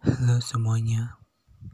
Halo semuanya,